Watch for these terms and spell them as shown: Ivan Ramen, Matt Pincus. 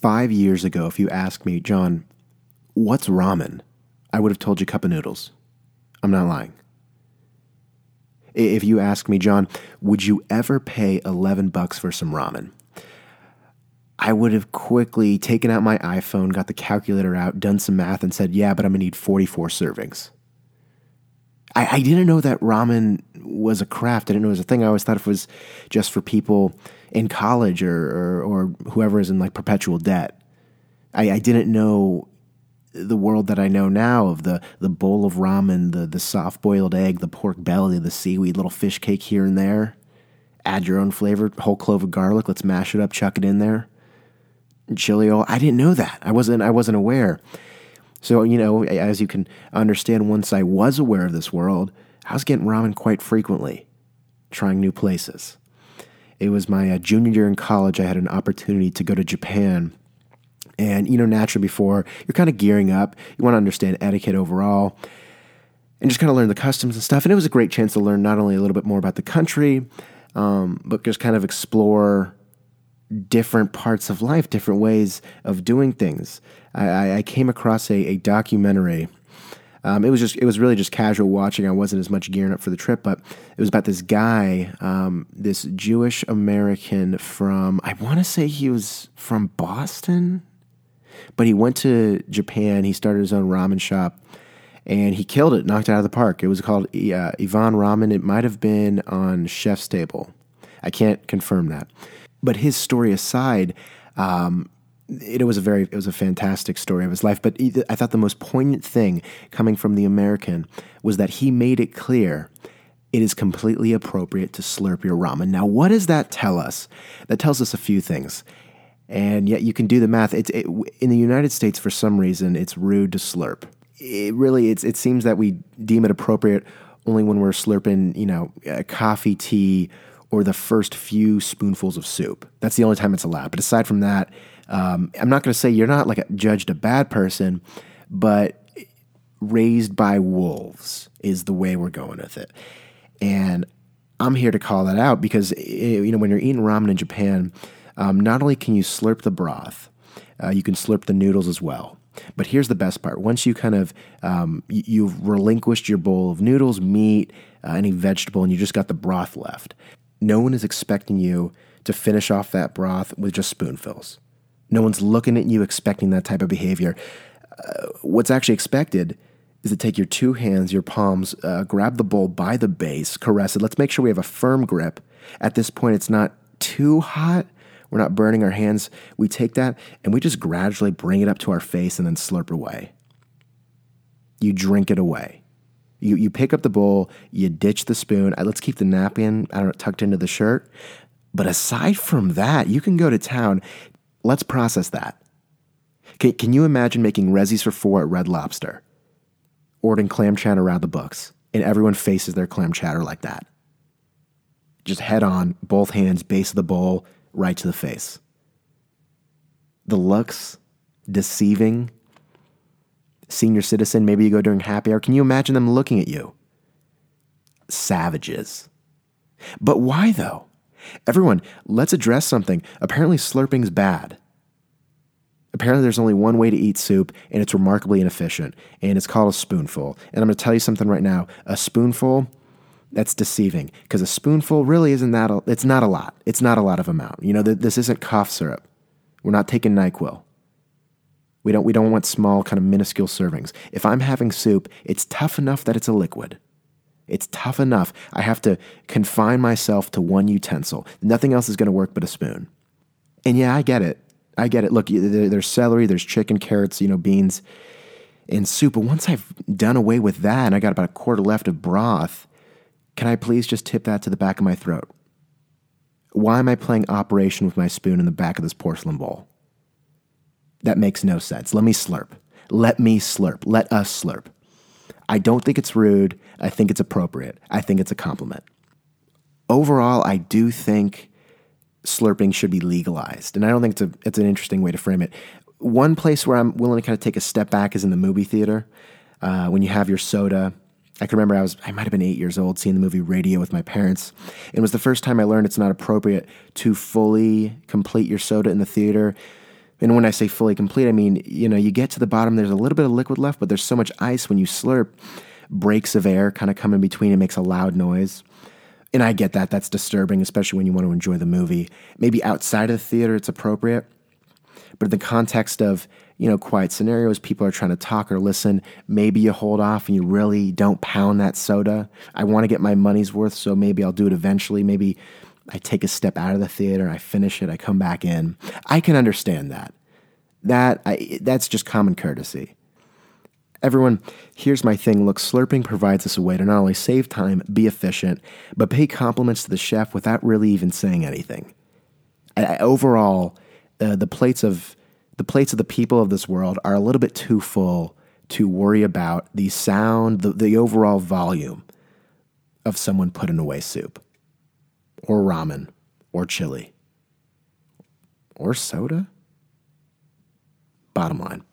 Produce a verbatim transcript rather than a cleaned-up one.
Five years ago, if you asked me, John, what's ramen? I would have told you cup of noodles. I'm not lying. If you ask me, John, would you ever pay eleven bucks for some ramen? I would have quickly taken out my iPhone, got the calculator out, done some math, and said, yeah, but I'm going to need forty-four servings. I, I didn't know that ramen was a craft. I didn't know it was a thing. I always thought it was just for people in college or or, or whoever is in like perpetual debt. I, I didn't know the world that I know now of the the bowl of ramen, the the soft-boiled egg, the pork belly, the seaweed, little fish cake here and there. Add your own flavor, whole clove of garlic. Let's mash it up, chuck it in there. Chili oil. I didn't know that. I wasn't. I wasn't aware. So, you know, as you can understand, once I was aware of this world, I was getting ramen quite frequently, trying new places. It was my uh, junior year in college. I had an opportunity to go to Japan. And, you know, naturally before, you're kind of gearing up. You want to understand etiquette overall and just kind of learn the customs and stuff. And it was a great chance to learn not only a little bit more about the country, um, but just kind of explore different parts of life, different ways of doing things. I, I came across a, a documentary. Um, it was just, it was really just casual watching. I wasn't as much gearing up for the trip, but it was about this guy, um, this Jewish American from, I want to say he was from Boston, but he went to Japan. He started his own ramen shop and he killed it, knocked it out of the park. It was called uh, Ivan Ramen. It might've been on Chef's Table. I can't confirm that. But his story aside, um, it was a very, it was a fantastic story of his life. But I thought the most poignant thing coming from the American was that he made it clear it is completely appropriate to slurp your ramen. Now, what does that tell us? That tells us a few things. And yet you can do the math. It's it, in the United States, for some reason, it's rude to slurp. It really, it's, it seems that we deem it appropriate only when we're slurping, you know, coffee, tea, or the first few spoonfuls of soup. That's the only time it's allowed. But aside from that, um, I'm not going to say you're not like a, judged a bad person, but raised by wolves is the way we're going with it. And I'm here to call that out because, you know, when you're eating ramen in Japan, um, not only can you slurp the broth, uh, you can slurp the noodles as well. But here's the best part. Once you kind of, um, you've relinquished your bowl of noodles, meat, uh, any vegetable, and you just got the broth left, no one is expecting you to finish off that broth with just spoonfuls. No one's looking at you expecting that type of behavior. Uh, what's actually expected is to take your two hands, your palms, uh, grab the bowl by the base, caress it. Let's make sure we have a firm grip. At this point, it's not too hot. We're not burning our hands. We take that and we just gradually bring it up to our face and then slurp away. You drink it away. You you pick up the bowl, you ditch the spoon. Let's keep the napkin, I don't know, tucked into the shirt. But aside from that, you can go to town. Let's process that. Can, can you imagine making resis for four at Red Lobster? Ordering clam chowder around the books. And everyone faces their clam chowder like that. Just head on, both hands, base of the bowl, right to the face. The looks, deceiving. Senior citizen, maybe you go during happy hour. Can you imagine them looking at you? Savages. But why though? Everyone, let's address something. Apparently slurping's bad. Apparently there's only one way to eat soup and it's remarkably inefficient and it's called a spoonful. And I'm going to tell you something right now. A spoonful, that's deceiving because a spoonful really isn't that, a, it's not a lot. It's not a lot of amount. You know, th- this isn't cough syrup. We're not taking NyQuil. We don't we don't want small kind of minuscule servings. If I'm having soup, it's tough enough that it's a liquid. It's tough enough. I have to confine myself to one utensil. Nothing else is going to work but a spoon. And yeah, I get it. I get it. Look, there's celery, there's chicken, carrots, you know, beans in soup. But once I've done away with that and I got about a quarter left of broth, can I please just tip that to the back of my throat? Why am I playing operation with my spoon in the back of this porcelain bowl? That makes no sense. Let me slurp. Let me slurp. Let us slurp. I don't think it's rude. I think it's appropriate. I think it's a compliment. Overall, I do think slurping should be legalized. And I don't think it's, a, it's an interesting way to frame it. One place where I'm willing to kind of take a step back is in the movie theater. Uh, when you have your soda. I can remember I was I might have been eight years old seeing the movie Radio with my parents. It was the first time I learned it's not appropriate to fully complete your soda in the theater. And when I say fully complete, I mean, you know, you get to the bottom, there's a little bit of liquid left, but there's so much ice when you slurp, breaks of air kind of come in between. It makes a loud noise. And I get that. That's disturbing, especially when you want to enjoy the movie. Maybe outside of the theater, it's appropriate. But in the context of, you know, quiet scenarios, people are trying to talk or listen. Maybe you hold off and you really don't pound that soda. I want to get my money's worth, so maybe I'll do it eventually. Maybe I take a step out of the theater, I finish it, I come back in. I can understand that. That I, that's just common courtesy. Everyone, here's my thing. Look, slurping provides us a way to not only save time, be efficient, but pay compliments to the chef without really even saying anything. I, I, overall, uh, the plates of the plates of the people of this world are a little bit too full to worry about the sound, the, the overall volume of someone putting away soup. Or ramen, or chili, or soda? Bottom line,